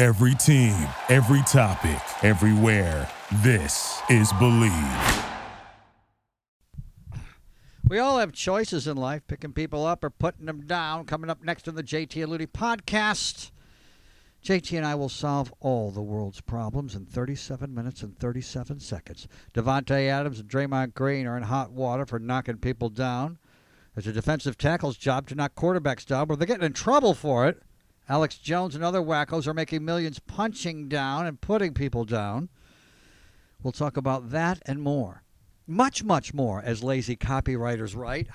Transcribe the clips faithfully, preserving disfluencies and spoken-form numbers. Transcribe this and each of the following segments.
Every team, every topic, everywhere. This is Believe. We all have choices in life, picking people up or putting them down. Coming up next on the J T and Looney podcast, J T and I will solve all the world's problems in thirty-seven minutes and thirty-seven seconds. Davante Adams and Draymond Green are in hot water for knocking people down. It's a defensive tackle's job to knock quarterbacks down, but they're getting in trouble for it. Alex Jones and other wackos are making millions punching down and putting people down. We'll talk about that and more. Much, much more, as lazy copywriters write.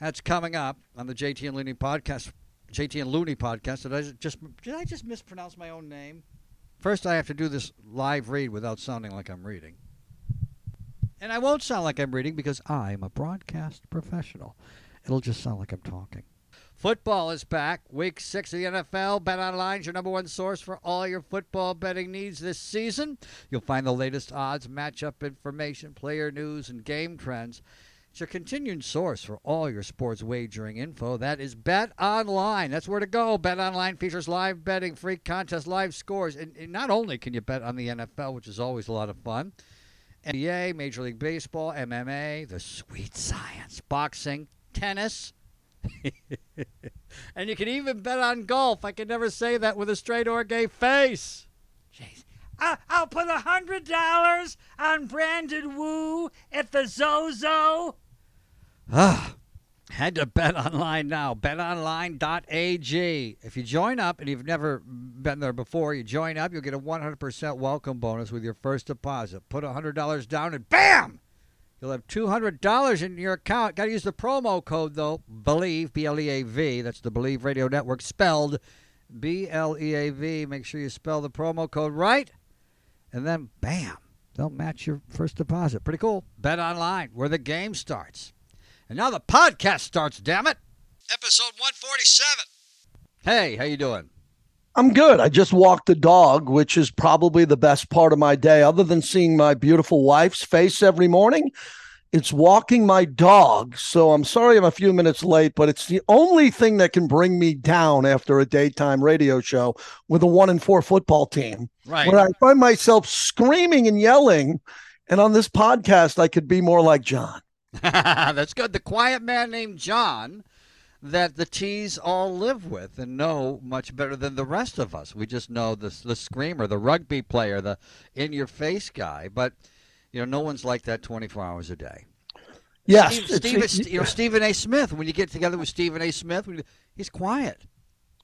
That's coming up on the J T and Looney podcast. J T and Looney podcast. Did I just did I just mispronounce my own name? First, I have to do this live read without sounding like I'm reading. And I won't sound like I'm reading because I'm a broadcast professional. It'll just sound like I'm talking. Football is back. Week six of the N F L. BetOnline is your number one source for all your football betting needs this season. You'll find the latest odds, matchup information, player news, and game trends. It's your continued source for all your sports wagering info. That is BetOnline. That's where to go. BetOnline features live betting, free contests, live scores. And, and not only can you bet on the N F L, which is always a lot of fun, N B A, Major League Baseball, M M A, the sweet science, boxing, tennis, and you can even bet on golf. I can never say that with a straight or a gay face. Jeez. I- I'll put one hundred dollars on Brandon Wu at the Zozo. Ah, head to BetOnline now. Bet Online dot A G. If you join up and you've never been there before, you join up, you'll get a one hundred percent welcome bonus with your first deposit. Put one hundred dollars down and bam! You'll have two hundred dollars in your account. Got to use the promo code, though. Believe, B L E A V. That's the Believe Radio Network spelled B L E A V. Make sure you spell the promo code right. And then, bam, they'll match your first deposit. Pretty cool. Bet Online, where the game starts. And now the podcast starts, damn it. Episode one forty-seven. Hey, how you doing? I'm good. I just walked the dog, which is probably the best part of my day. Other than seeing my beautiful wife's face every morning, it's walking my dog. So I'm sorry I'm a few minutes late, but it's the only thing that can bring me down after a daytime radio show with a one and four football team. Right. Where I find myself screaming and yelling. And on this podcast, I could be more like John. That's good. The quiet man named John that the T's all live with and know much better than the rest of us. We just know the, the screamer, the rugby player, the in-your-face guy. But, you know, no one's like that twenty-four hours a day. Yes. Steve, Steve, you know, Stephen A. Smith, when you get together with Stephen A. Smith, he's quiet.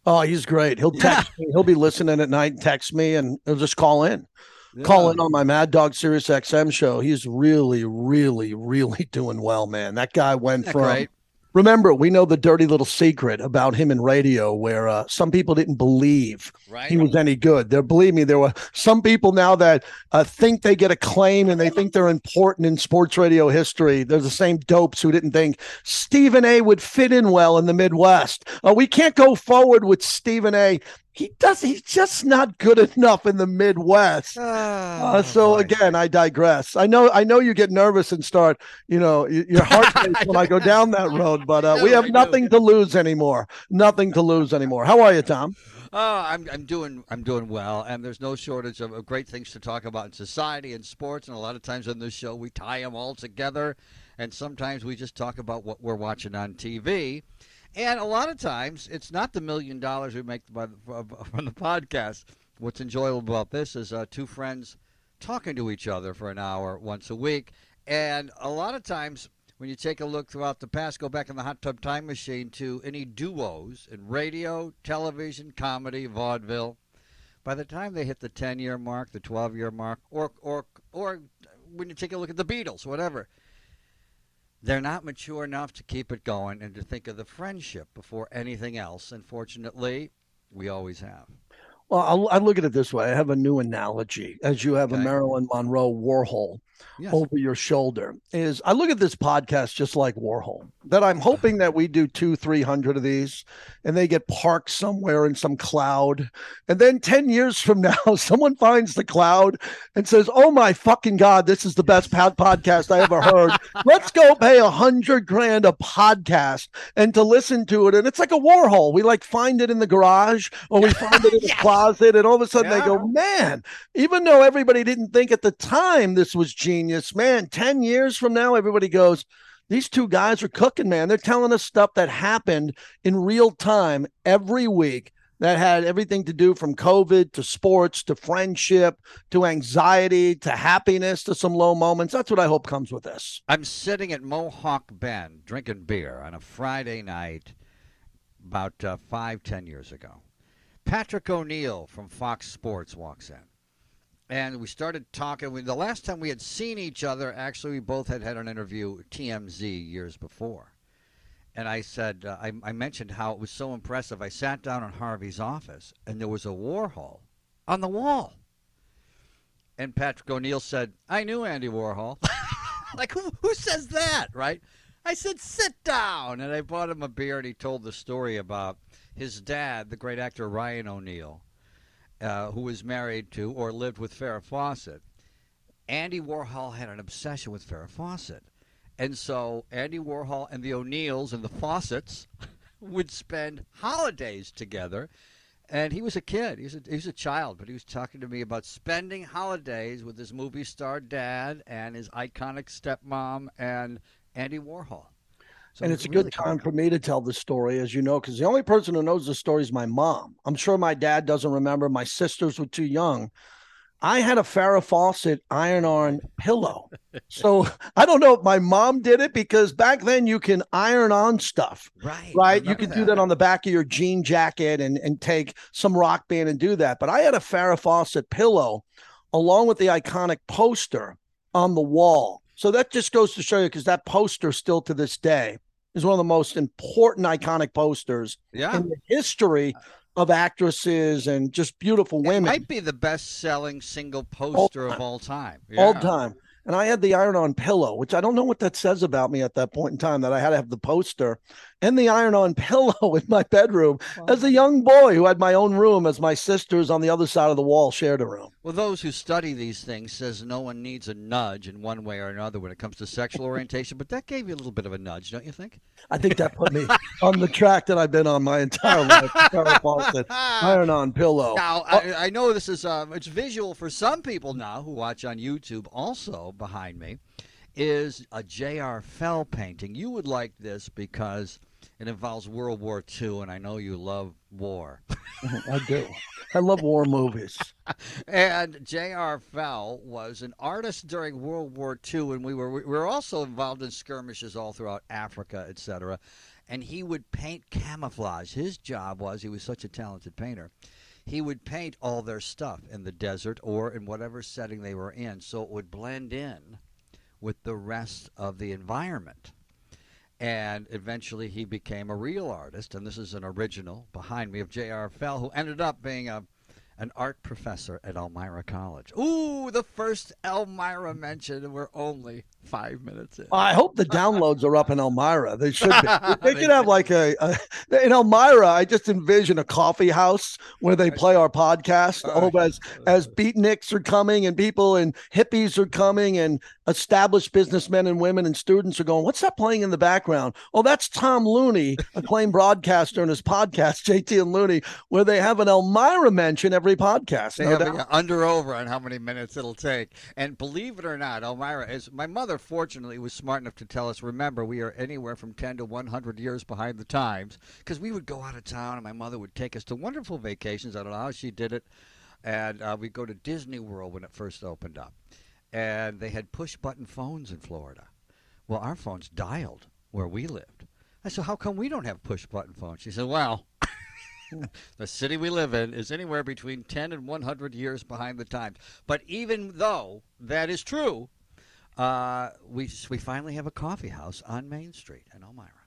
Oh, he's great. He'll text yeah. me. He'll be listening at night and text me, and he'll just call in. Yeah. Call in on my Mad Dog Sirius X M show. He's really, really, really doing well, man. That guy went That's from... Great. Remember, we know the dirty little secret about him in radio where uh, some people didn't believe right. he was any good. There, believe me, there were some people now that uh, think they get acclaim and they think they're important in sports radio history. They're the same dopes who didn't think Stephen A. would fit in well in the Midwest. Uh, we can't go forward with Stephen A. He does. He's just not good enough in the Midwest. Oh, uh, so boy. Again, I digress. I know. I know you get nervous and start. You know, your heart races when I go down that road. But uh, no, we have I nothing do. to lose anymore. Nothing to lose anymore. How are you, Tom? Oh, I'm I'm doing I'm doing well, and there's no shortage of, of great things to talk about in society and sports. And a lot of times on this show, we tie them all together, and sometimes we just talk about what we're watching on T V. And a lot of times, it's not the million dollars we make by the, from the podcast. What's enjoyable about this is uh, two friends talking to each other for an hour once a week. And a lot of times, when you take a look throughout the past, go back in the hot tub time machine to any duos in radio, television, comedy, vaudeville. By the time they hit the ten-year mark, the twelve-year mark, or or or when you take a look at the Beatles, whatever, they're not mature enough to keep it going and to think of the friendship before anything else. And fortunately, we always have. Well, I'll, I look at it this way. I have a new analogy, as you have okay. a Marilyn Monroe Warhol yes. over your shoulder. Is I look at this podcast just like Warhol, that I'm hoping that we do two, three hundred of these and they get parked somewhere in some cloud. And then ten years from now, someone finds the cloud and says, oh, my fucking God, this is the best pod- podcast I ever heard. Let's go pay a hundred grand a podcast and to listen to it. And it's like a Warhol. We like find it in the garage or we find it in the yes. cloud. And all of a sudden yeah. they go, man, even though everybody didn't think at the time this was genius, man, ten years from now, everybody goes, these two guys are cooking, man. They're telling us stuff that happened in real time every week that had everything to do from COVID to sports, to friendship, to anxiety, to happiness, to some low moments. That's what I hope comes with this. I'm sitting at Mohawk Bend drinking beer on a Friday night about uh, five, ten years ago. Patrick O'Neill from Fox Sports walks in, and we started talking. We, the last time we had seen each other, actually, we both had had an interview at T M Z years before, and I said, uh, I, I mentioned how it was so impressive. I sat down in Harvey's office, and there was a Warhol on the wall, and Patrick O'Neill said, I knew Andy Warhol. Like, who, who says that, right? I said, sit down, and I bought him a beer, and he told the story about his dad, the great actor Ryan O'Neal, uh, who was married to or lived with Farrah Fawcett. Andy Warhol had an obsession with Farrah Fawcett. And so Andy Warhol and the O'Neals and the Fawcetts would spend holidays together. And he was a kid. He was a, he was a child. But he was talking to me about spending holidays with his movie star dad and his iconic stepmom and Andy Warhol. So and it's, it's a really good time for me to tell the story, as you know, because the only person who knows the story is my mom. I'm sure my dad doesn't remember. My sisters were too young. I had a Farrah Fawcett iron-on pillow. So I don't know if my mom did it, because back then you can iron on stuff. Right. Right. You can do that on the back of your jean jacket and, and take some rock band and do that. But I had a Farrah Fawcett pillow along with the iconic poster on the wall. So that just goes to show you, because that poster still to this day is one of the most important iconic posters yeah. in the history of actresses and just beautiful women. It might be the best-selling single poster all of all time. Yeah. All time. And I had the iron-on pillow, which I don't know what that says about me at that point in time, that I had to have the poster and the iron-on pillow in my bedroom wow. as a young boy who had my own room, as my sisters on the other side of the wall shared a room. Well, those who study these things says no one needs a nudge in one way or another when it comes to sexual orientation, but that gave you a little bit of a nudge, don't you think? I think that put me on the track that I've been on my entire life, Farrah Fawcett, iron-on pillow. Now, uh, I, I know this is uh, it's visual for some people now who watch on YouTube also, behind me is a J R. Fehl painting. You would like this because it involves World War Two, and I know you love war. I do. I love war movies. And J R. Fehl was an artist during World War Two, and we were we were also involved in skirmishes all throughout Africa, et cetera. And he would paint camouflage. His job was, he was such a talented painter, he would paint all their stuff in the desert or in whatever setting they were in, so it would blend in with the rest of the environment. And eventually he became a real artist, and this is an original behind me of J R. Fehl, who ended up being a, an art professor at Elmira College. Ooh, the first Elmira mention, and we're only five minutes in. I hope the downloads are up in Elmira. They should be. They could have like a, a in Elmira, I just envision a coffee house where they play our podcast oh, as as beatniks are coming and people and hippies are coming and established businessmen and women and students are going, what's that playing in the background? Oh, that's Tom Looney, acclaimed broadcaster, and his podcast, J T and Looney, where they have an Elmira mention every podcast. They no have an under over on how many minutes it'll take. And believe it or not, Elmira is, my mother fortunately was smart enough to tell us, remember, we are anywhere from ten to one hundred years behind the times, because we would go out of town and my mother would take us to wonderful vacations. I don't know how she did it. And uh, we'd go to Disney World when it first opened up. And they had push-button phones in Florida. Well, our phones dialed where we lived. I said, how come we don't have push-button phones? She said, well, the city we live in is anywhere between ten and one hundred years behind the times. But even though that is true, Uh, we we finally have a coffee house on Main Street in Elmira.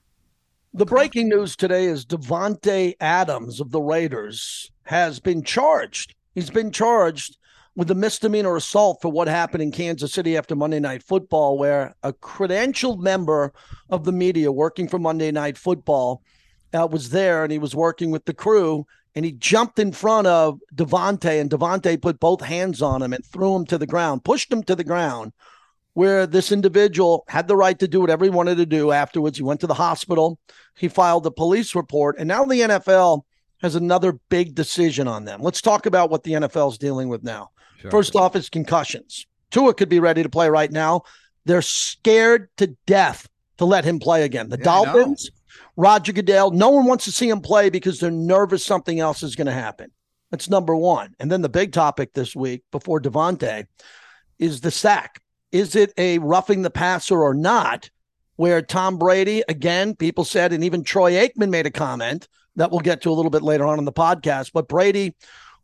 The breaking news today is Davante Adams of the Raiders has been charged. He's been charged with a misdemeanor assault for what happened in Kansas City after Monday Night Football, where a credentialed member of the media working for Monday Night Football uh, was there, and he was working with the crew, and he jumped in front of Davante, and Davante put both hands on him and threw him to the ground, pushed him to the ground, where this individual had the right to do whatever he wanted to do afterwards. He went to the hospital. He filed a police report, and now the N F L has another big decision on them. Let's talk about what the N F L is dealing with now. Sure. First off is concussions. Tua could be ready to play right now. They're scared to death to let him play again. The yeah, Dolphins, Roger Goodell, no one wants to see him play because they're nervous something else is going to happen. That's number one. And then the big topic this week before Davante is the sack. Is it a roughing the passer or not? Where Tom Brady, again, people said, and even Troy Aikman made a comment that we'll get to a little bit later on in the podcast, but Brady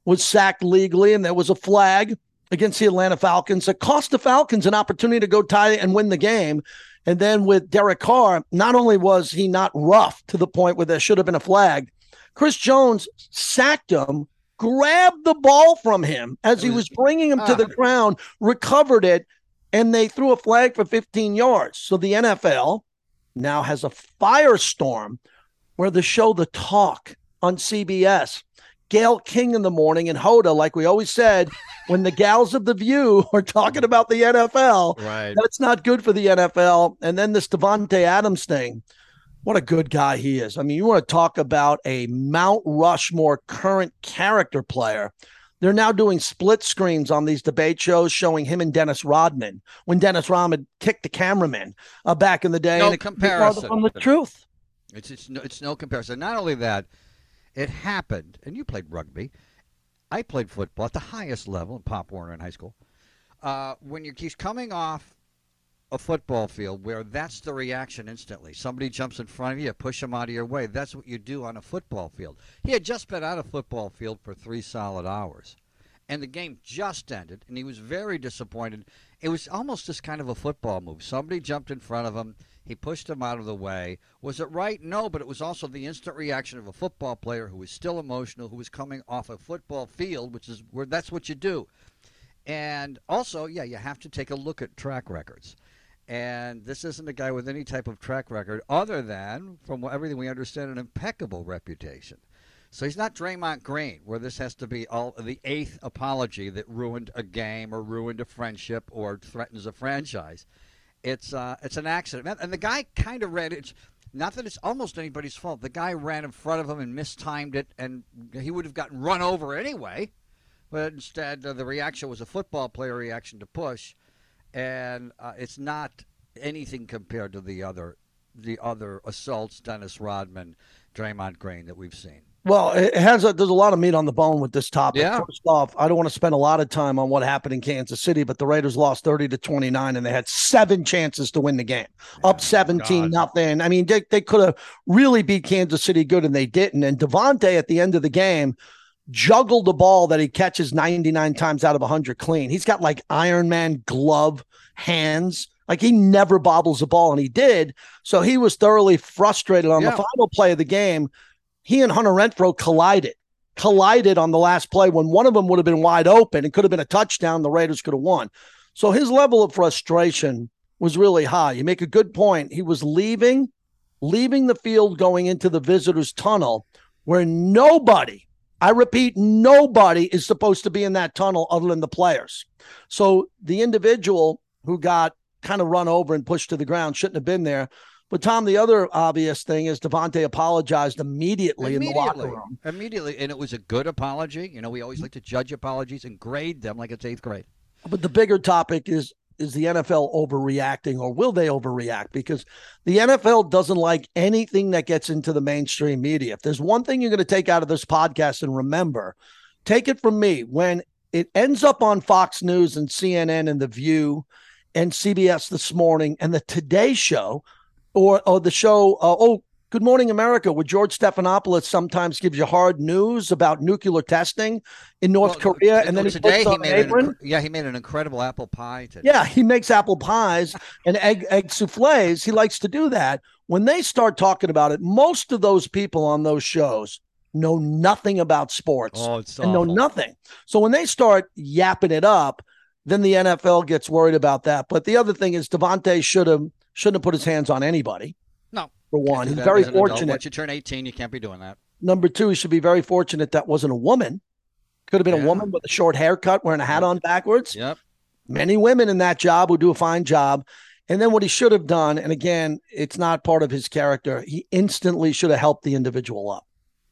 was sacked legally, and there was a flag against the Atlanta Falcons that cost the Falcons an opportunity to go tie and win the game. And then with Derek Carr, not only was he not rough to the point where there should have been a flag, Chris Jones sacked him, grabbed the ball from him as he was bringing him to the ground, recovered it, and they threw a flag for fifteen yards. So the N F L now has a firestorm where the show The Talk on C B S, Gayle King in the morning, and Hoda, like we always said, when the gals of The View are talking about the N F L, right, that's not good for the N F L. And then this Davante Adams thing, what a good guy he is. I mean, you want to talk about a Mount Rushmore current character player. They're now doing split screens on these debate shows showing him and Dennis Rodman when Dennis Rodman kicked the cameraman uh, back in the day. No and comparison. On the truth. It's, it's, no, it's no comparison. Not only that, it happened, and you played rugby. I played football at the highest level in Pop Warner in high school. Uh, when you're just coming off a football field where that's the reaction instantly. Somebody jumps in front of you, push them out of your way. That's what you do on a football field. He had just been on a football field for three solid hours, and the game just ended, and he was very disappointed. It was almost just kind of a football move. Somebody jumped in front of him. He pushed him out of the way. Was it right? No, but it was also the instant reaction of a football player who was still emotional, who was coming off a football field, which is where that's what you do. And also, yeah, you have to take a look at track records. And this isn't a guy with any type of track record other than, from everything we understand, an impeccable reputation. So he's not Draymond Green, where this has to be all the eighth apology that ruined a game or ruined a friendship or threatens a franchise. It's uh, it's an accident. And the guy kind of ran it. Not that it's almost anybody's fault. The guy ran in front of him and mistimed it, and he would have gotten run over anyway. But instead, uh, the reaction was a football player reaction to push, and uh, it's not anything compared to the other the other assaults, Dennis Rodman, Draymond Green, that we've seen. Well, it has a, there's a lot of meat on the bone with this topic. Yeah. First off, I don't want to spend a lot of time on what happened in Kansas City, but the Raiders lost thirty to twenty-nine, and they had seven chances to win the game, yeah, up seventeen nothing. I mean, they, they could have really beat Kansas City good, and they didn't. And Davante, at the end of the game, juggled the ball that he catches ninety-nine times out of one hundred clean. He's got, like, Iron Man glove hands. Like, he never bobbles the ball, and he did. So he was thoroughly frustrated on yeah. the final play of the game. He and Hunter Renfrow collided, collided on the last play when one of them would have been wide open. It could have been a touchdown. The Raiders could have won. So his level of frustration was really high. You make a good point. He was leaving, leaving the field, going into the visitor's tunnel where nobody, I repeat, nobody is supposed to be in that tunnel other than the players. So the individual who got kind of run over and pushed to the ground shouldn't have been there. But, Tom, the other obvious thing is Davante apologized immediately, immediately in the locker room. Immediately, and it was a good apology. You know, we always like to judge apologies and grade them like it's eighth grade. But the bigger topic is, is the N F L overreacting, or will they overreact? Because the N F L doesn't like anything that gets into the mainstream media. If there's one thing you're going to take out of this podcast and remember, take it from me, when it ends up on Fox News and C N N and The View and C B S This Morning and the Today Show, Or, or the show, uh, oh, Good Morning America, where George Stephanopoulos sometimes gives you hard news about nuclear testing in North well, Korea. And then today he, he made an apron. An, yeah, he made an incredible apple pie today. Yeah, he makes apple pies and egg egg souffles. He likes to do that. When they start talking about it, most of those people on those shows know nothing about sports oh, it's and know nothing. So when they start yapping it up, then the N F L gets worried about that. But the other thing is Davante should have shouldn't have put his hands on anybody. No, for one, he's very fortunate. Once you turn eighteen, you can't be doing that. Number two, he should be very fortunate that wasn't a woman. Could have been yeah. a woman with a short haircut, wearing a hat on backwards. Yep. Many women in that job who do a fine job. And then what he should have done, and again, it's not part of his character, he instantly should have helped the individual up.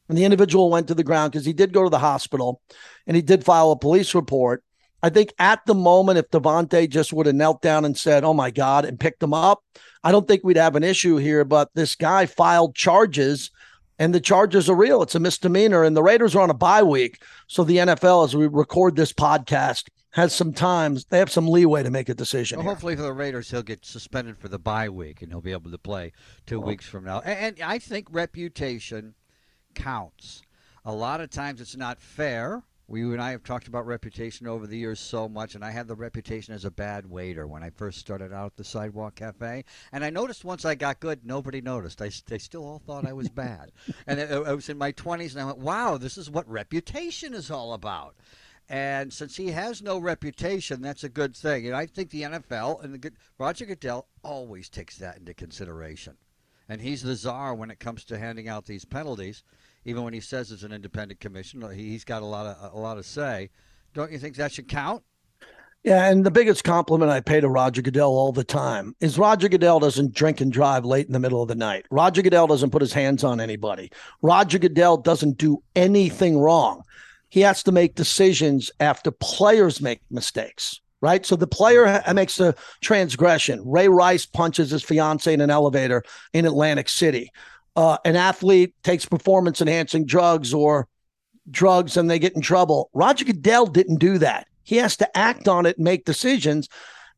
And the individual went to the ground because he did go to the hospital and he did file a police report. I think at the moment, if Davante just would have knelt down and said, oh, my God, and picked him up, I don't think we'd have an issue here. But this guy filed charges, and the charges are real. It's a misdemeanor, and the Raiders are on a bye week. So the N F L, as we record this podcast, has some times they have some leeway to make a decision. Well, hopefully for the Raiders, he'll get suspended for the bye week and he'll be able to play two oh. weeks from now. And, and I think reputation counts. A lot of times it's not fair. We, you and I have talked about reputation over the years so much, and I had the reputation as a bad waiter when I first started out at the Sidewalk Cafe. And I noticed once I got good, nobody noticed. I, they still all thought I was bad. And I, I was in my twenties, and I went, wow, this is what reputation is all about. And since he has no reputation, that's a good thing. And I think the N F L and the good, Roger Goodell always takes that into consideration. And he's the czar when it comes to handing out these penalties. Even when he says it's an independent commission, he's got a lot of a lot of say. Don't you think that should count? Yeah, and the biggest compliment I pay to Roger Goodell all the time is Roger Goodell doesn't drink and drive late in the middle of the night. Roger Goodell doesn't put his hands on anybody. Roger Goodell doesn't do anything wrong. He has to make decisions after players make mistakes, right? So the player makes a transgression. Ray Rice punches his fiance in an elevator in Atlantic City. Uh, an athlete takes performance-enhancing drugs or drugs and they get in trouble. Roger Goodell didn't do that. He has to act on it and make decisions.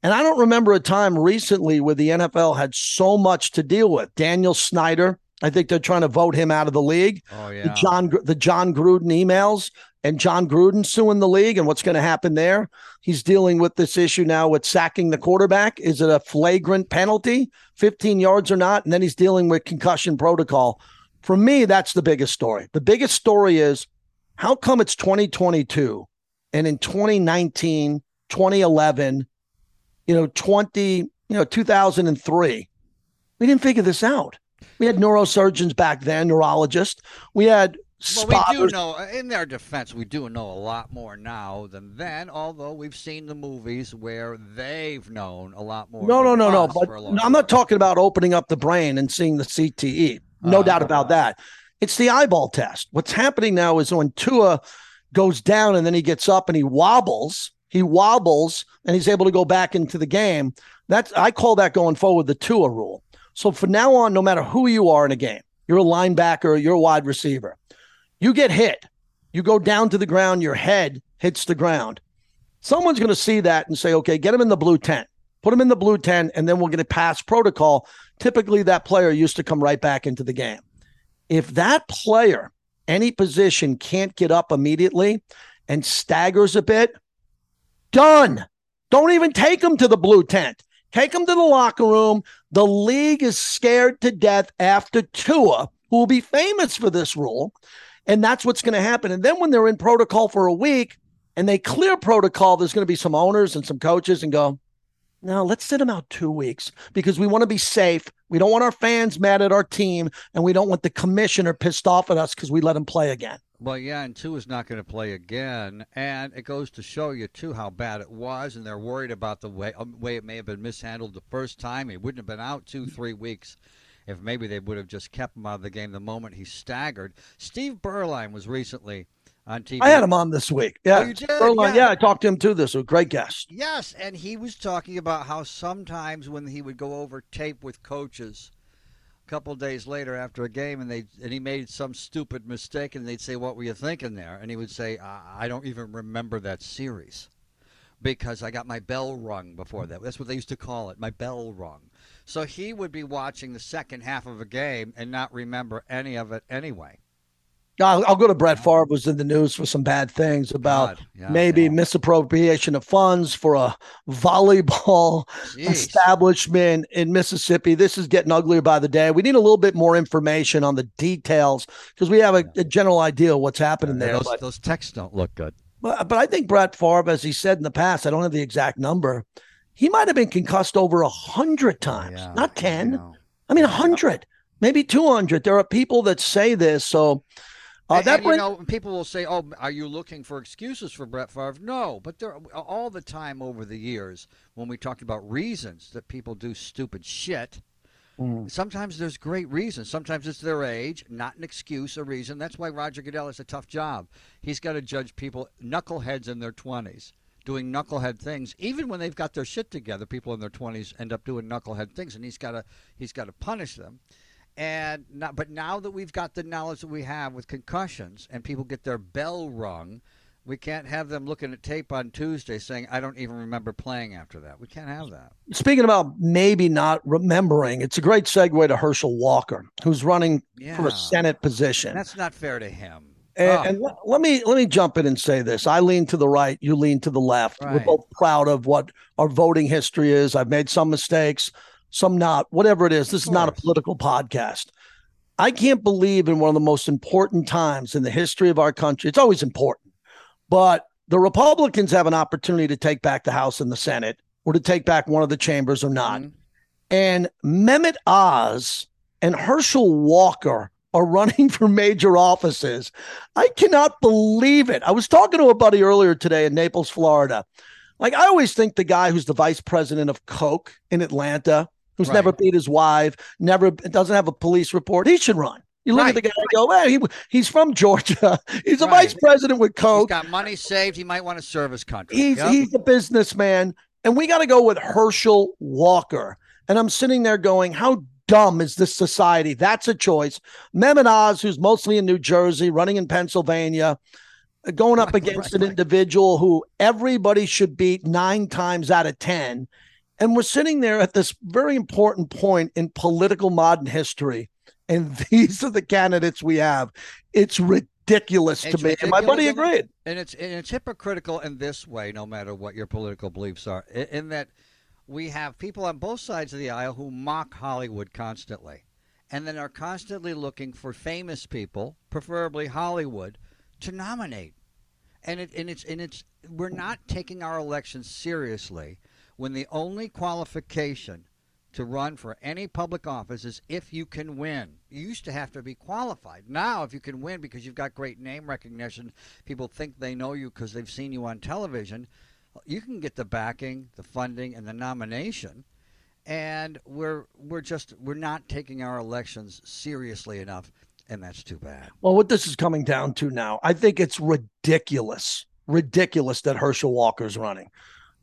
And I don't remember a time recently where the N F L had so much to deal with. Daniel Snyder, I think they're trying to vote him out of the league. Oh, yeah. The John, the John Gruden emails and John Gruden suing the league and what's going to happen there. He's dealing with this issue now with sacking the quarterback. Is it a flagrant penalty, fifteen yards or not? And then he's dealing with concussion protocol. For me, that's the biggest story. The biggest story is how come it's twenty twenty-two and in twenty nineteen, twenty eleven, you know, twenty, you know, two thousand three, we didn't figure this out. We had neurosurgeons back then, neurologists. We had spotters. Well, we do know, in their defense, we do know a lot more now than then, although we've seen the movies where they've known a lot more. No, no, no, no. But no, I'm not talking about opening up the brain and seeing the C T E. No uh, doubt about that. It's the eyeball test. What's happening now is when Tua goes down and then he gets up and he wobbles, he wobbles and he's able to go back into the game. That's I call that going forward the Tua rule. So from now on, no matter who you are in a game, you're a linebacker, you're a wide receiver, you get hit, you go down to the ground, your head hits the ground. Someone's going to see that and say, okay, get him in the blue tent, put him in the blue tent, and then we'll get a pass protocol. Typically, that player used to come right back into the game. If that player, any position, can't get up immediately and staggers a bit, done. Don't even take him to the blue tent. Take him to the locker room. The league is scared to death after Tua, who will be famous for this rule. And that's what's going to happen. And then when they're in protocol for a week and they clear protocol, there's going to be some owners and some coaches and go, no, let's sit them out two weeks because we want to be safe. We don't want our fans mad at our team. And we don't want the commissioner pissed off at us because we let him play again. Well, yeah, and Tua's not going to play again, and it goes to show you, too, how bad it was, and they're worried about the way um, way it may have been mishandled the first time. He wouldn't have been out two, three weeks if maybe they would have just kept him out of the game the moment he staggered. Steve Beuerlein was recently on T V. I had him on this week. Yeah, oh, you did? Beuerlein, yeah. yeah, I talked to him, too, this was a great guest. Yes, and he was talking about how sometimes when he would go over tape with coaches couple days later after a game and they and he made some stupid mistake and they'd say, what were you thinking there? And he would say, I, I don't even remember that series because I got my bell rung before that. That's what they used to call it, my bell rung. So he would be watching the second half of a game and not remember any of it anyway. I'll, I'll go to Brett Favre was in the news for some bad things about God, yeah, maybe yeah. misappropriation of funds for a volleyball Jeez. establishment in Mississippi. This is getting uglier by the day. We need a little bit more information on the details because we have a, a general idea of what's happening yeah, there. Those, but, those texts don't look good. But, but I think Brett Favre, as he said in the past, I don't have the exact number. He might have been concussed over one hundred times, yeah, not ten. You know. I mean, one hundred, maybe two hundred. There are people that say this, so... Uh, and, that and, you know, people will say, oh, are you looking for excuses for Brett Favre? No, but there all the time over the years when we talked about reasons that people do stupid shit, mm. sometimes there's great reasons. Sometimes it's their age, not an excuse, a reason. That's why Roger Goodell has a tough job. He's got to judge people, knuckleheads in their twenties, doing knucklehead things. Even when they've got their shit together, people in their twenties end up doing knucklehead things, and he's got to he's got to punish them. And not, but now that we've got the knowledge that we have with concussions and people get their bell rung, we can't have them looking at tape on Tuesday saying, I don't even remember playing after that. We can't have that. Speaking about maybe not remembering, it's a great segue to Herschel Walker, who's running yeah. for a Senate position. That's not fair to him. And, oh. and let, let me let me jump in and say this. I lean to the right. You lean to the left. Right. We're both proud of what our voting history is. I've made some mistakes. Some not, whatever it is. This is not a political podcast. I can't believe in one of the most important times in the history of our country. It's always important, but the Republicans have an opportunity to take back the House and the Senate, or to take back one of the chambers or not. Mm-hmm. And Mehmet Oz and Herschel Walker are running for major offices. I cannot believe it. I was talking to a buddy earlier today in Naples, Florida. Like, I always think the guy who's the vice president of Coke in Atlanta, who's right. never beat his wife, never doesn't have a police report, he should run. You look right. at the guy and go, hey, he, he's from Georgia. He's a right. vice president with Coke. He's got money saved. He might want to serve his country. He's, yep. he's a businessman. And we got to go with Herschel Walker. And I'm sitting there going, how dumb is this society? That's a choice. Mehmet Oz, who's mostly in New Jersey, running in Pennsylvania, going up against right, right, an individual who everybody should beat nine times out of ten. And we're sitting there at this very important point in political modern history, and these are the candidates we have. It's ridiculous to it's me, ridiculous. And my buddy agreed. And it's and it's hypocritical in this way, no matter what your political beliefs are, in that we have people on both sides of the aisle who mock Hollywood constantly, and then are constantly looking for famous people, preferably Hollywood, to nominate. And it and it's and it's we're not taking our elections seriously. When the only qualification to run for any public office is if you can win. You used to have to be qualified. Now, if you can win because you've got great name recognition, people think they know you because they've seen you on television, you can get the backing, the funding, and the nomination. And we're we're just we're not taking our elections seriously enough, and that's too bad. Well, what this is coming down to now, I think it's ridiculous, ridiculous that Herschel Walker's running.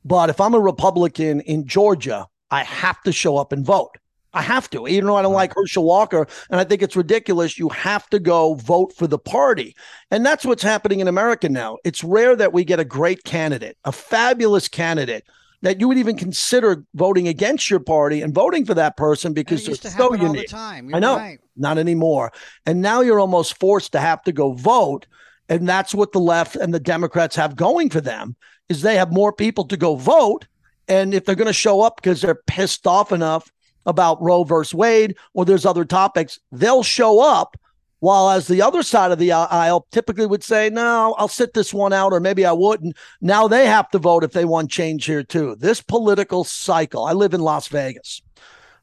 But if I'm a Republican in Georgia, I have to show up and vote. I have to, even though I don't like Herschel Walker, and I think it's ridiculous. You have to go vote for the party. And that's what's happening in America now. It's rare that we get a great candidate, a fabulous candidate, that you would even consider voting against your party and voting for that person because they're so unique. All the time. You're I know, right. Not anymore. And now you're almost forced to have to go vote. And that's what the left and the Democrats have going for them, is they have more people to go vote. And if they're going to show up because they're pissed off enough about Roe versus Wade or there's other topics, they'll show up. While as the other side of the aisle typically would say, no, I'll sit this one out, or maybe I wouldn't. Now they have to vote if they want change here, too. This political cycle. I live in Las Vegas,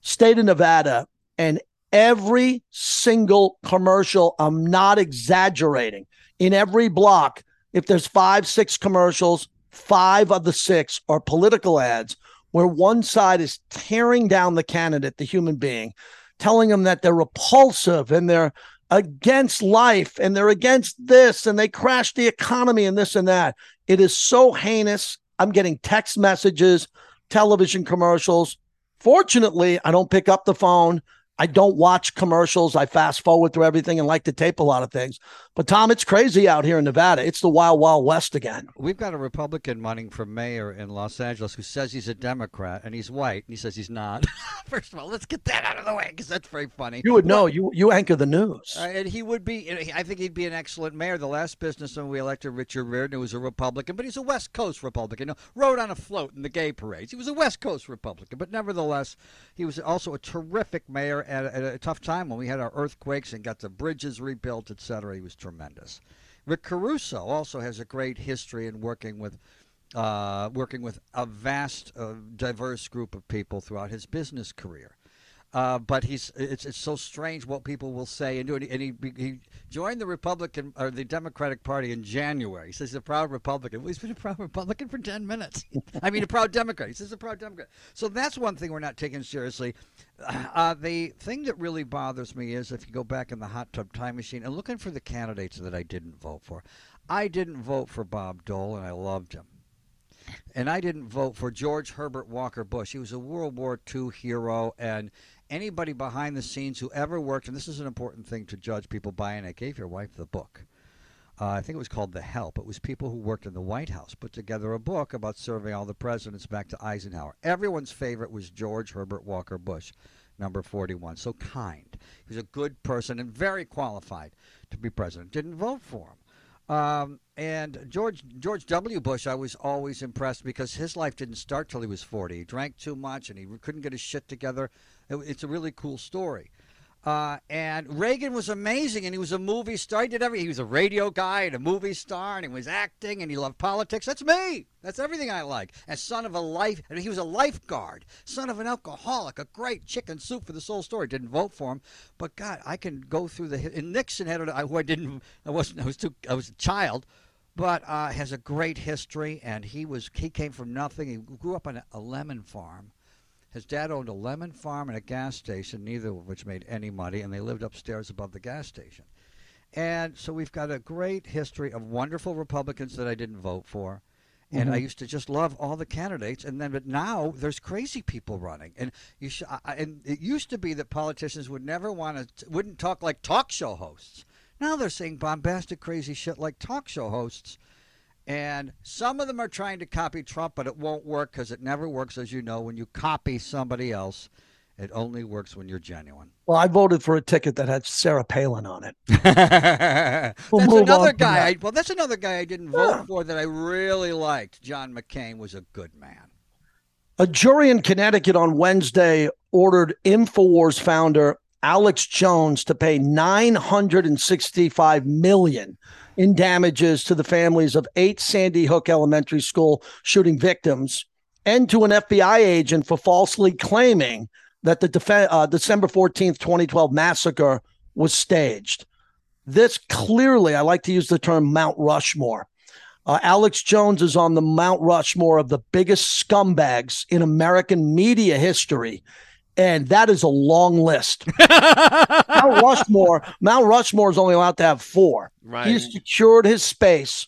state of Nevada, and every single commercial, I'm not exaggerating, in every block, if there's five, six commercials, five of the six are political ads where one side is tearing down the candidate, the human being, telling them that they're repulsive and they're against life and they're against this and they crash the economy and this and that. It is so heinous. I'm getting text messages, television commercials. Fortunately, I don't pick up the phone. I don't watch commercials. I fast forward through everything and like to tape a lot of things. But, Tom, it's crazy out here in Nevada. It's the wild, wild west again. We've got a Republican running for mayor in Los Angeles who says he's a Democrat and he's white, and he says he's not. First of all, let's get that out of the way because that's very funny. You would know. Well, you you anchor the news. Uh, and he would be – I think he'd be an excellent mayor. The last businessman we elected, Richard Reardon, who was a Republican, but he's a West Coast Republican. Rode on a float in the gay parades. He was a West Coast Republican, but nevertheless, he was also a terrific mayor. At a, at a tough time when we had our earthquakes and got the bridges rebuilt, et cetera. He was tremendous. Rick Caruso also has a great history in working with uh, working with a vast, uh, diverse group of people throughout his business career. Uh, but he's it's it's so strange what people will say and do. And he he joined the Republican or the Democratic Party in January. He says he's a proud Republican. Well, he's been a proud Republican for ten minutes. I mean, a proud Democrat. He says a proud Democrat. So that's one thing we're not taking seriously. Uh, the thing that really bothers me is if you go back in the hot tub time machine and looking for the candidates that I didn't vote for. I didn't vote for Bob Dole, and I loved him. And I didn't vote for George Herbert Walker Bush. He was a World War Two hero, and anybody behind the scenes who ever worked, and this is an important thing to judge people by, and I gave your wife the book. Uh, I think it was called The Help. It was people who worked in the White House put together a book about serving all the presidents back to Eisenhower. Everyone's favorite was George Herbert Walker Bush, number forty-one. So kind. He was a good person and very qualified to be president. Didn't vote for him. Um, and George George W. Bush, I was always impressed because his life didn't start till he was forty. He drank too much and he couldn't get his shit together. It, it's a really cool story. Uh, and Reagan was amazing, and he was a movie star. He did everything. He was a radio guy and a movie star, and he was acting, and he loved politics. That's me. That's everything I like. And son of a life, and he was a lifeguard, son of an alcoholic, a great chicken soup for the soul story. Didn't vote for him, but God, I can go through the. And Nixon had a, who I didn't. I wasn't. I was too. I was a child, but uh, has a great history, and he was. He came from nothing. He grew up on a, a lemon farm. His dad owned a lemon farm and a gas station, neither of which made any money, and they lived upstairs above the gas station. And so we've got a great history of wonderful Republicans that I didn't vote for. Mm-hmm. And I used to just love all the candidates, and then but now there's crazy people running, and you sh- I, and it used to be that politicians would never want to wouldn't talk like talk show hosts. Now they're saying bombastic crazy shit like talk show hosts. And some of them are trying to copy Trump, but it won't work because it never works, as you know. When you copy somebody else, it only works when you're genuine. Well, I voted for a ticket that had Sarah Palin on it. we'll that's another guy. That. I, well, that's another guy I didn't vote yeah. for that I really liked. John McCain was a good man. A jury in Connecticut on Wednesday ordered InfoWars founder Alex Jones to pay nine hundred sixty-five million dollars in damages to the families of eight Sandy Hook Elementary School shooting victims and to an F B I agent for falsely claiming that the def- uh, December fourteenth, twenty twelve massacre was staged. This clearly, I like to use the term Mount Rushmore. Uh, Alex Jones is on the Mount Rushmore of the biggest scumbags in American media history. And that is a long list. Mount Rushmore, Mount Rushmore is only allowed to have four. Right. He secured his space.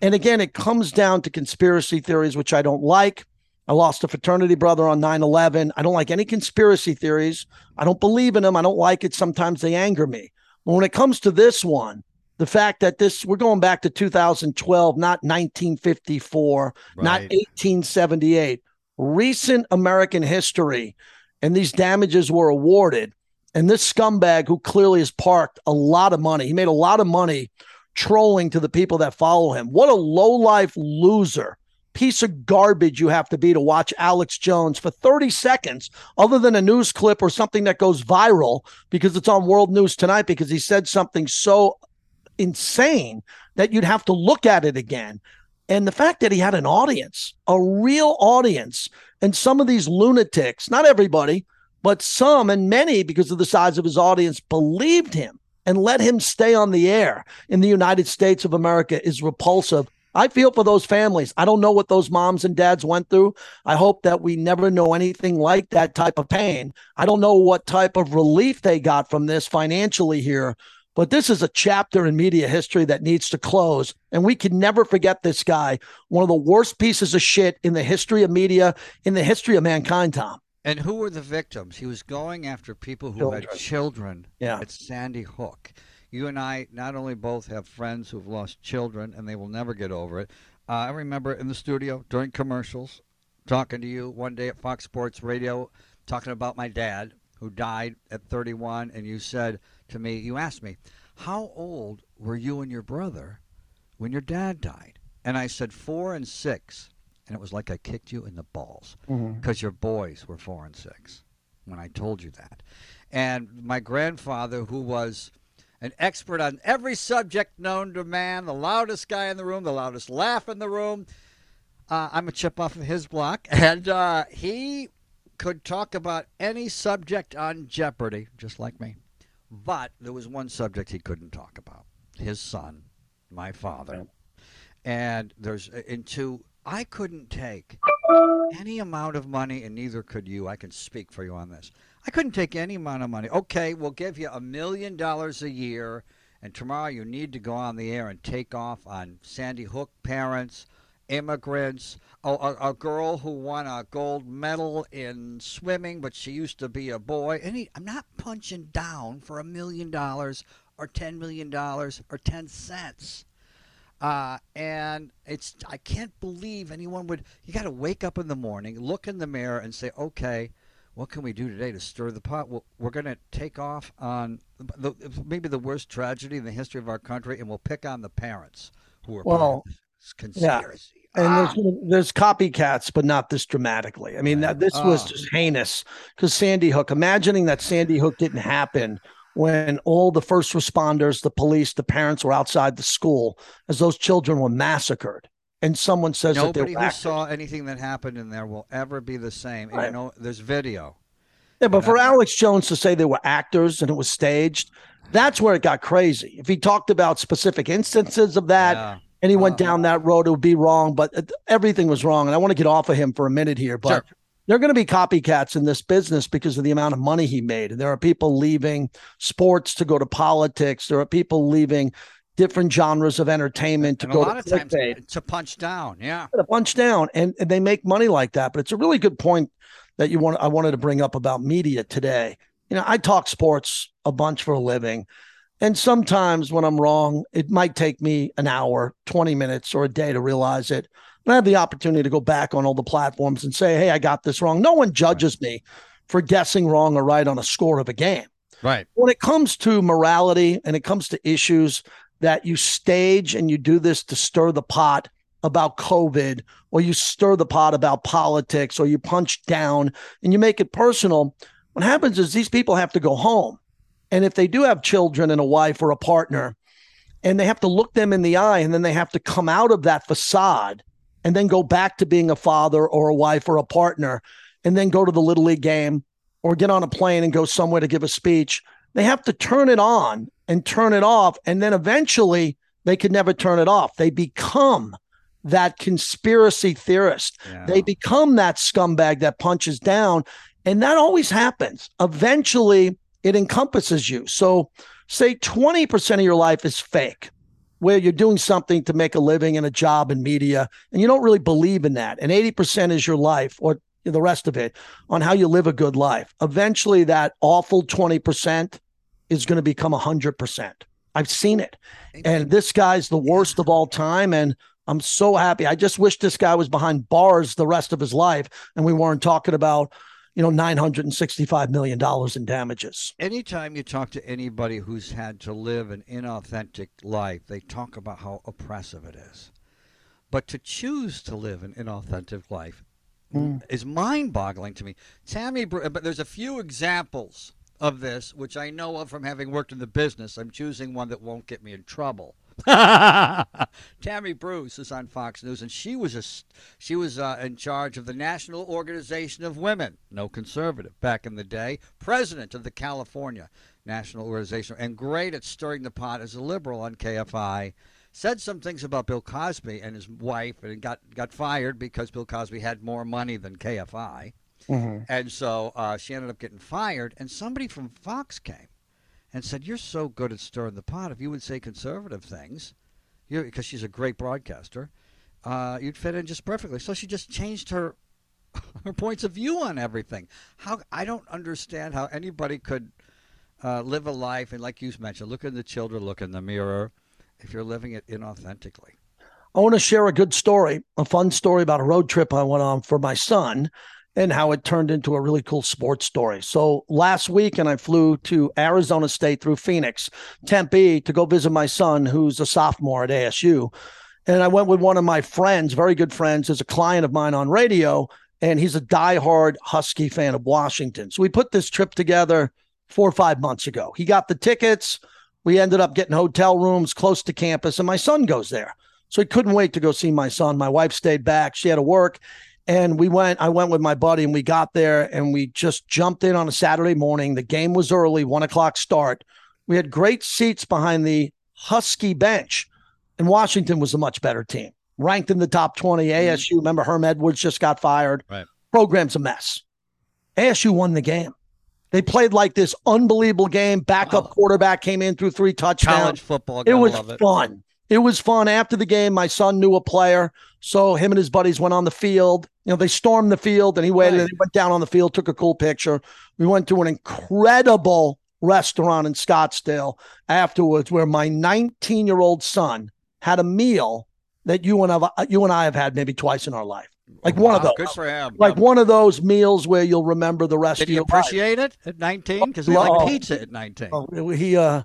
And again, it comes down to conspiracy theories, which I don't like. I lost a fraternity brother on nine eleven. I don't like any conspiracy theories. I don't believe in them. I don't like it. Sometimes they anger me. But when it comes to this one, the fact that this, we're going back to two thousand twelve, not nineteen fifty-four, right. Not eighteen seventy-eight. Recent American history. And these damages were awarded. And this scumbag who clearly has parked a lot of money, he made a lot of money trolling to the people that follow him. What a lowlife loser, piece of garbage you have to be to watch Alex Jones for thirty seconds, other than a news clip or something that goes viral because it's on World News Tonight, because he said something so insane that you'd have to look at it again. And the fact that he had an audience, a real audience, and some of these lunatics, not everybody, but some and many, because of the size of his audience, believed him and let him stay on the air in the United States of America is repulsive. I feel for those families. I don't know what those moms and dads went through. I hope that we never know anything like that type of pain. I don't know what type of relief they got from this financially here. But this is a chapter in media history that needs to close. And we can never forget this guy. One of the worst pieces of shit in the history of media, in the history of mankind, Tom. And who were the victims? He was going after people who children. had children yeah. at Sandy Hook. You and I not only both have friends who've lost children, and they will never get over it. Uh, I remember in the studio during commercials, talking to you one day at Fox Sports Radio, talking about my dad who died at thirty-one, and you said to me, you asked me, how old were you and your brother when your dad died? And I said four and six. And it was like I kicked you in the balls because mm-hmm. your boys were four and six when I told you that. And my grandfather, who was an expert on every subject known to man, the loudest guy in the room, the loudest laugh in the room. Uh, I'm a chip off of his block. And uh, he could talk about any subject on Jeopardy, just like me. But there was one subject he couldn't talk about, his son, my father. And there's into... I couldn't take any amount of money, and neither could you. I can speak for you on this. I couldn't take any amount of money. Okay, we'll give you a million dollars a year, and tomorrow you need to go on the air and take off on Sandy Hook parents, immigrants, a, a, a girl who won a gold medal in swimming, but she used to be a boy. And he, I'm not punching down for a million dollars or ten million dollars or ten cents. Uh, and it's, I can't believe anyone would, you got to wake up in the morning, look in the mirror and say, okay, what can we do today to stir the pot? We'll, we're going to take off on the, maybe the worst tragedy in the history of our country. And we'll pick on the parents who are well, conspiracy. Yeah. Ah. And there's, there's copycats, but not this dramatically. I mean, that, this oh. was just heinous because Sandy Hook, imagining that Sandy Hook didn't happen when all the first responders, the police, the parents were outside the school as those children were massacred. And someone says that they were actors. Nobody who saw anything that happened in there will ever be the same. Right. You know, there's video. Yeah, but for Alex Jones to say they were actors and it was staged, that's where it got crazy. If he talked about specific instances of that yeah. and he went uh, down that road, it would be wrong. But everything was wrong. And I want to get off of him for a minute here. But sure. They're going to be copycats in this business because of the amount of money he made. And there are people leaving sports to go to politics. There are people leaving different genres of entertainment to and go a lot to, of times to punch down. Yeah. To punch down. And, and they make money like that. But it's a really good point that you want. I wanted to bring up about media today. You know, I talk sports a bunch for a living. And sometimes when I'm wrong, it might take me an hour, twenty minutes or a day to realize it. And I have the opportunity to go back on all the platforms and say, hey, I got this wrong. No one judges right. me for guessing wrong or right on a score of a game. Right. When it comes to morality and it comes to issues that you stage and you do this to stir the pot about COVID or you stir the pot about politics or you punch down and you make it personal, what happens is these people have to go home. And if they do have children and a wife or a partner and they have to look them in the eye and then they have to come out of that facade and then go back to being a father or a wife or a partner, and then go to the Little League game or get on a plane and go somewhere to give a speech. They have to turn it on and turn it off, and then eventually they could never turn it off. They become that conspiracy theorist. Yeah. They become that scumbag that punches down, and that always happens. Eventually, it encompasses you. So say twenty percent of your life is fake, where you're doing something to make a living and a job in media, and you don't really believe in that. And eighty percent is your life or the rest of it on how you live a good life. Eventually that awful twenty percent is going to become one hundred percent. I've seen it. And this guy's the worst of all time. And I'm so happy. I just wish this guy was behind bars the rest of his life. And we weren't talking about, you know, nine hundred sixty-five million dollars in damages. Anytime you talk to anybody who's had to live an inauthentic life, they talk about how oppressive it is. But to choose to live an inauthentic life mm. is mind-boggling to me. Tammy, but there's a few examples of this, which I know of from having worked in the business. I'm choosing one that won't get me in trouble. Tammy Bruce is on Fox News, and she was a, she was uh, in charge of the National Organization of Women, no conservative, back in the day, president of the California National Organization, and great at stirring the pot as a liberal on K F I, said some things about Bill Cosby and his wife, and got, got fired because Bill Cosby had more money than K F I. Mm-hmm. And so uh, she ended up getting fired, and somebody from Fox came and said, you're so good at stirring the pot. If you would say conservative things, you're, because she's a great broadcaster, uh, you'd fit in just perfectly. So she just changed her her points of view on everything. How I don't understand how anybody could uh, live a life, and like you mentioned, look in the children, look in the mirror, if you're living it inauthentically. I want to share a good story, a fun story about a road trip I went on for my son and how it turned into a really cool sports story. So last week, and I flew to Arizona State through Phoenix, Tempe, to go visit my son, who's a sophomore at A S U. And I went with one of my friends, very good friends, who's a client of mine on radio, and he's a diehard Husky fan of Washington. So we put this trip together four or five months ago. He got the tickets. We ended up getting hotel rooms close to campus, and my son goes there. So he couldn't wait to go see my son. My wife stayed back. She had to work. And we went, I went with my buddy, and we got there and we just jumped in on a Saturday morning. The game was early, one o'clock start. We had great seats behind the Husky bench, and Washington was a much better team, ranked in the top twenty. A S U, remember Herm Edwards just got fired. Right. Program's a mess. A S U won the game. They played like this unbelievable game. Backup wow. quarterback came in, threw three touchdowns. College football. It was it. fun. It was fun. After the game, my son knew a player, so him and his buddies went on the field. You know, they stormed the field, and he waited, right. and he went down on the field, took a cool picture. We went to an incredible restaurant in Scottsdale afterwards where my nineteen-year-old son had a meal that you and I, you and I have had maybe twice in our life. Like one wow, of those. Good for him. Like um, one of those meals where you'll remember the rest of your life. Did he appreciate it at nineteen? Because he liked pizza at nineteen. Oh, he, uh...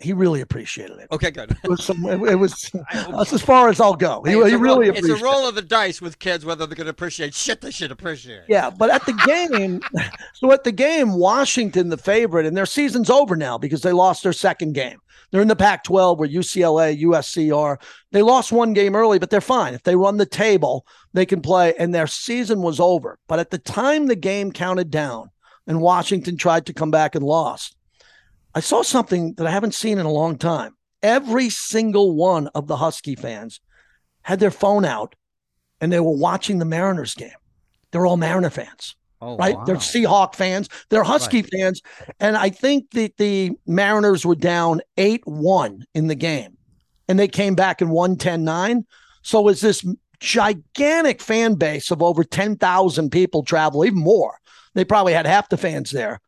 He really appreciated it. Okay, good. It was, some, it was that's as far as I'll go. He, hey, he really roll, appreciated it. It's a roll of the dice with kids whether they're going to appreciate shit they should appreciate. Yeah, but at the game, so at the game, Washington, the favorite, and their season's over now because they lost their second game. They're in the Pac twelve where U C L A, U S C are. They lost one game early, but they're fine. If they run the table, they can play, and their season was over. But at the time the game counted down and Washington tried to come back and lost, I saw something that I haven't seen in a long time. Every single one of the Husky fans had their phone out, and they were watching the Mariners game. They're all Mariner fans, oh, right? Wow. They're Seahawk fans. They're Husky right. fans. And I think that the Mariners were down eight one in the game, and they came back and won ten nine. So it was this gigantic fan base of over ten thousand people travel, even more. They probably had half the fans there.